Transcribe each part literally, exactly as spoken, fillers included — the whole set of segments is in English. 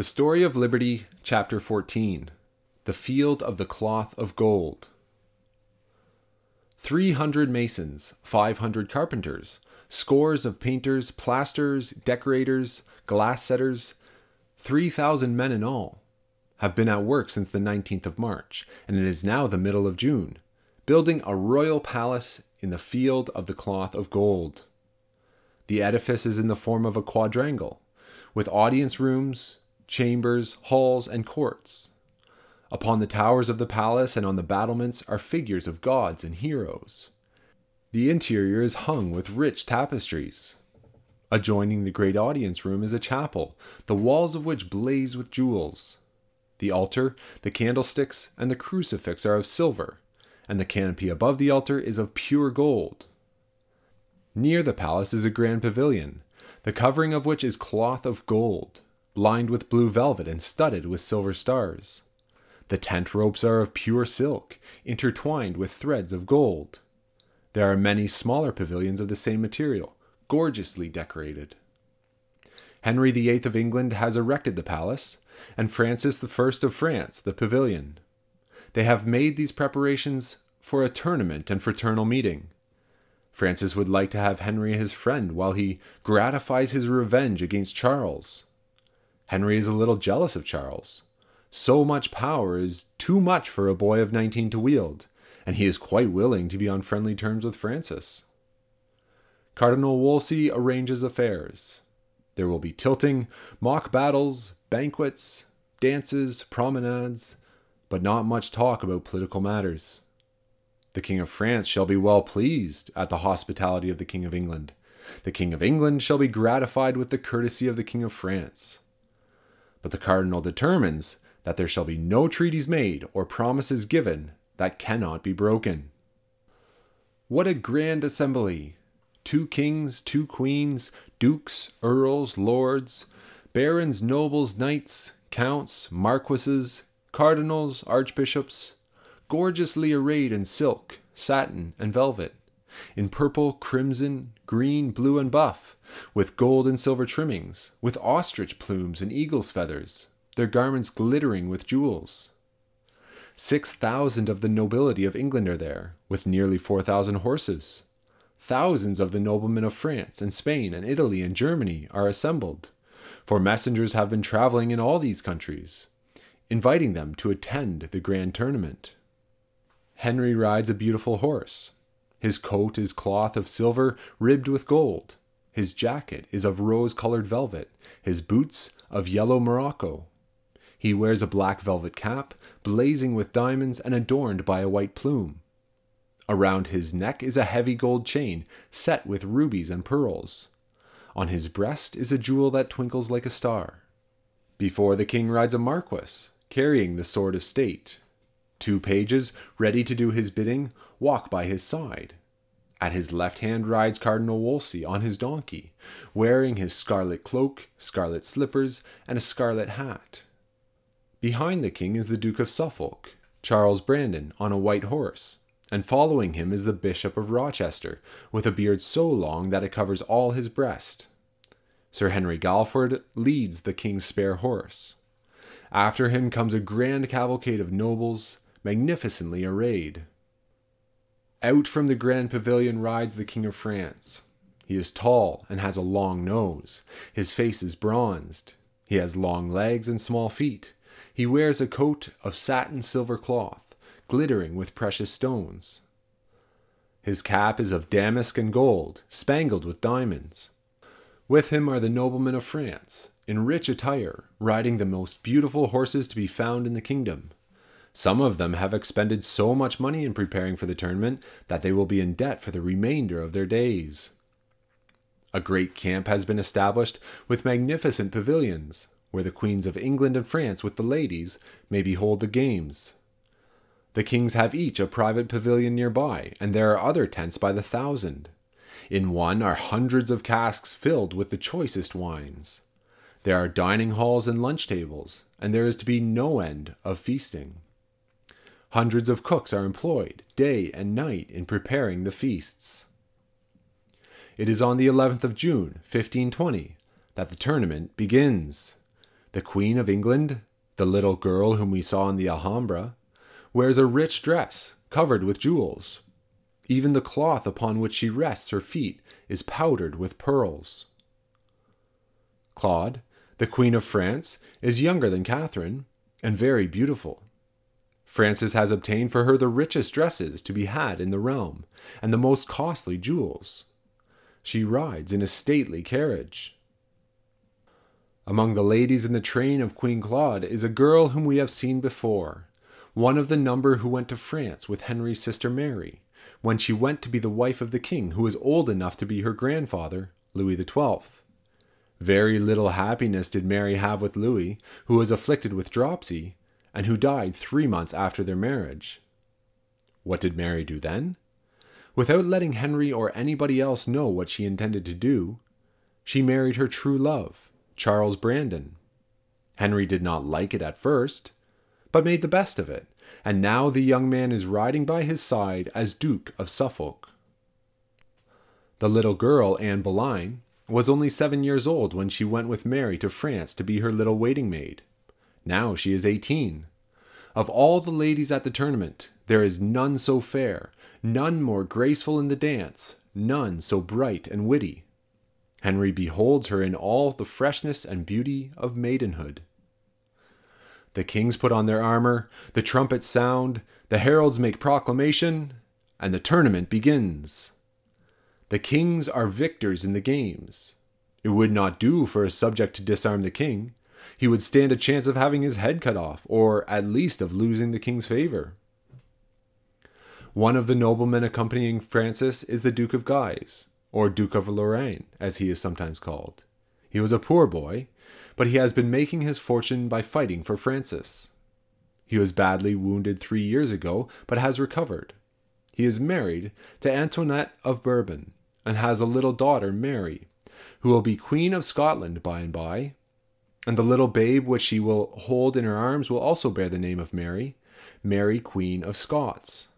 The Story of Liberty, Chapter fourteen, The Field of the Cloth of Gold. Three hundred masons, five hundred carpenters, scores of painters, plasters, decorators, glass setters, three thousand men in all, have been at work since the nineteenth of March, and it is now the middle of June, building a royal palace in the Field of the Cloth of Gold. The edifice is in the form of a quadrangle, with audience rooms, chambers, halls, and courts. Upon the towers of the palace and on the battlements are figures of gods and heroes. The interior is hung with rich tapestries. Adjoining the great audience room is a chapel, the walls of which blaze with jewels. The altar, the candlesticks, and the crucifix are of silver, and the canopy above the altar is of pure gold. Near the palace is a grand pavilion, the covering of which is cloth of gold, lined with blue velvet and studded with silver stars. The tent ropes are of pure silk, intertwined with threads of gold. There are many smaller pavilions of the same material, gorgeously decorated. Henry the Eighth of England has erected the palace, and Francis the First of France the pavilion. They have made these preparations for a tournament and fraternal meeting. Francis would like to have Henry his friend while he gratifies his revenge against Charles. Henry is a little jealous of Charles. So much power is too much for a boy of nineteen to wield, and he is quite willing to be on friendly terms with Francis. Cardinal Wolsey arranges affairs. There will be tilting, mock battles, banquets, dances, promenades, but not much talk about political matters. The King of France shall be well pleased at the hospitality of the King of England. The King of England shall be gratified with the courtesy of the King of France. But the cardinal determines that there shall be no treaties made or promises given that cannot be broken. What a grand assembly! Two kings, two queens, dukes, earls, lords, barons, nobles, knights, counts, marquises, cardinals, archbishops, gorgeously arrayed in silk, satin, and velvet, in purple, crimson, green, blue, and buff, with gold and silver trimmings, with ostrich plumes and eagle's feathers, their garments glittering with jewels. Six thousand of the nobility of England are there, with nearly four thousand horses. Thousands of the noblemen of France and Spain and Italy and Germany are assembled, for messengers have been traveling in all these countries, inviting them to attend the grand tournament. Henry rides a beautiful horse. His coat is cloth of silver ribbed with gold. His jacket is of rose-colored velvet, his boots of yellow morocco. He wears a black velvet cap, blazing with diamonds and adorned by a white plume. Around his neck is a heavy gold chain, set with rubies and pearls. On his breast is a jewel that twinkles like a star. Before the king rides a marquis, carrying the sword of state. Two pages, ready to do his bidding, walk by his side. At his left hand rides Cardinal Wolsey on his donkey, wearing his scarlet cloak, scarlet slippers, and a scarlet hat. Behind the king is the Duke of Suffolk, Charles Brandon, on a white horse, and following him is the Bishop of Rochester, with a beard so long that it covers all his breast. Sir Henry Galford leads the king's spare horse. After him comes a grand cavalcade of nobles, magnificently arrayed. Out from the grand pavilion rides the King of France. He is tall and has a long nose. His face is bronzed. He has long legs and small feet. He wears a coat of satin silver cloth, glittering with precious stones. His cap is of damask and gold, spangled with diamonds. With him are the noblemen of France, in rich attire, riding the most beautiful horses to be found in the kingdom. Some of them have expended so much money in preparing for the tournament that they will be in debt for the remainder of their days. A great camp has been established with magnificent pavilions, where the queens of England and France with the ladies may behold the games. The kings have each a private pavilion nearby, and there are other tents by the thousand. In one are hundreds of casks filled with the choicest wines. There are dining halls and lunch tables, and there is to be no end of feasting. Hundreds of cooks are employed, day and night, in preparing the feasts. It is on the eleventh of June, fifteen twenty, that the tournament begins. The Queen of England, the little girl whom we saw in the Alhambra, wears a rich dress covered with jewels. Even the cloth upon which she rests her feet is powdered with pearls. Claude, the Queen of France, is younger than Catherine, and very beautiful. Francis has obtained for her the richest dresses to be had in the realm, and the most costly jewels. She rides in a stately carriage. Among the ladies in the train of Queen Claude is a girl whom we have seen before, one of the number who went to France with Henry's sister Mary, when she went to be the wife of the king who was old enough to be her grandfather, Louis the twelfth. Very little happiness did Mary have with Louis, who was afflicted with dropsy, and who died three months after their marriage. What did Mary do then? Without letting Henry or anybody else know what she intended to do, she married her true love, Charles Brandon. Henry did not like it at first, but made the best of it, and now the young man is riding by his side as Duke of Suffolk. The little girl, Anne Boleyn, was only seven years old when she went with Mary to France to be her little waiting maid. Now she is eighteen. Of all the ladies at the tournament, there is none so fair, none more graceful in the dance, none so bright and witty. Henry beholds her in all the freshness and beauty of maidenhood. The kings put on their armor, the trumpets sound, the heralds make proclamation, and the tournament begins. The kings are victors in the games. It would not do for a subject to disarm the king. He would stand a chance of having his head cut off, or at least of losing the king's favor. One of the noblemen accompanying Francis is the Duke of Guise, or Duke of Lorraine, as he is sometimes called. He was a poor boy, but he has been making his fortune by fighting for Francis. He was badly wounded three years ago, but has recovered. He is married to Antoinette of Bourbon, and has a little daughter, Mary, who will be Queen of Scotland by and by, and the little babe which she will hold in her arms will also bear the name of Mary, Mary Queen of Scots.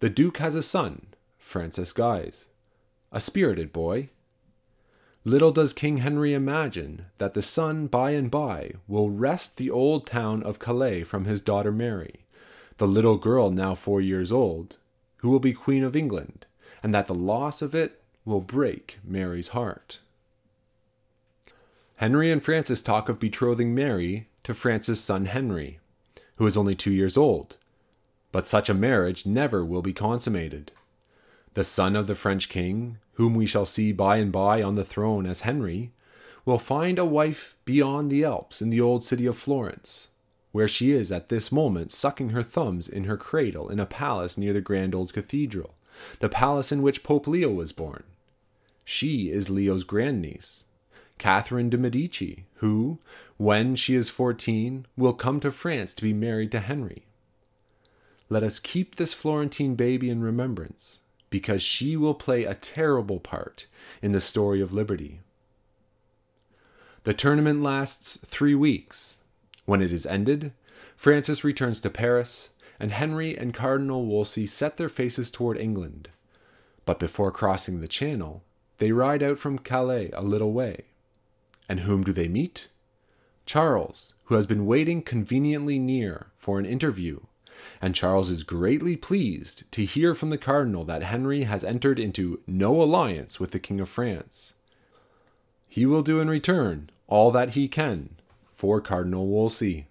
The Duke has a son, Francis Guise, a spirited boy. Little does King Henry imagine that the son by and by will wrest the old town of Calais from his daughter Mary, the little girl now four years old, who will be Queen of England, and that the loss of it will break Mary's heart. Henry and Francis talk of betrothing Mary to Francis' son Henry, who is only two years old, but such a marriage never will be consummated. The son of the French king, whom we shall see by and by on the throne as Henry, will find a wife beyond the Alps in the old city of Florence, where she is at this moment sucking her thumbs in her cradle in a palace near the grand old cathedral, the palace in which Pope Leo was born. She is Leo's grandniece, Catherine de' Medici, who, when she is fourteen, will come to France to be married to Henry. Let us keep this Florentine baby in remembrance, because she will play a terrible part in the story of liberty. The tournament lasts three weeks. When it is ended, Francis returns to Paris, and Henry and Cardinal Wolsey set their faces toward England. But before crossing the Channel, they ride out from Calais a little way. And whom do they meet? Charles, who has been waiting conveniently near for an interview, and Charles is greatly pleased to hear from the cardinal that Henry has entered into no alliance with the King of France. He will do in return all that he can for Cardinal Wolsey.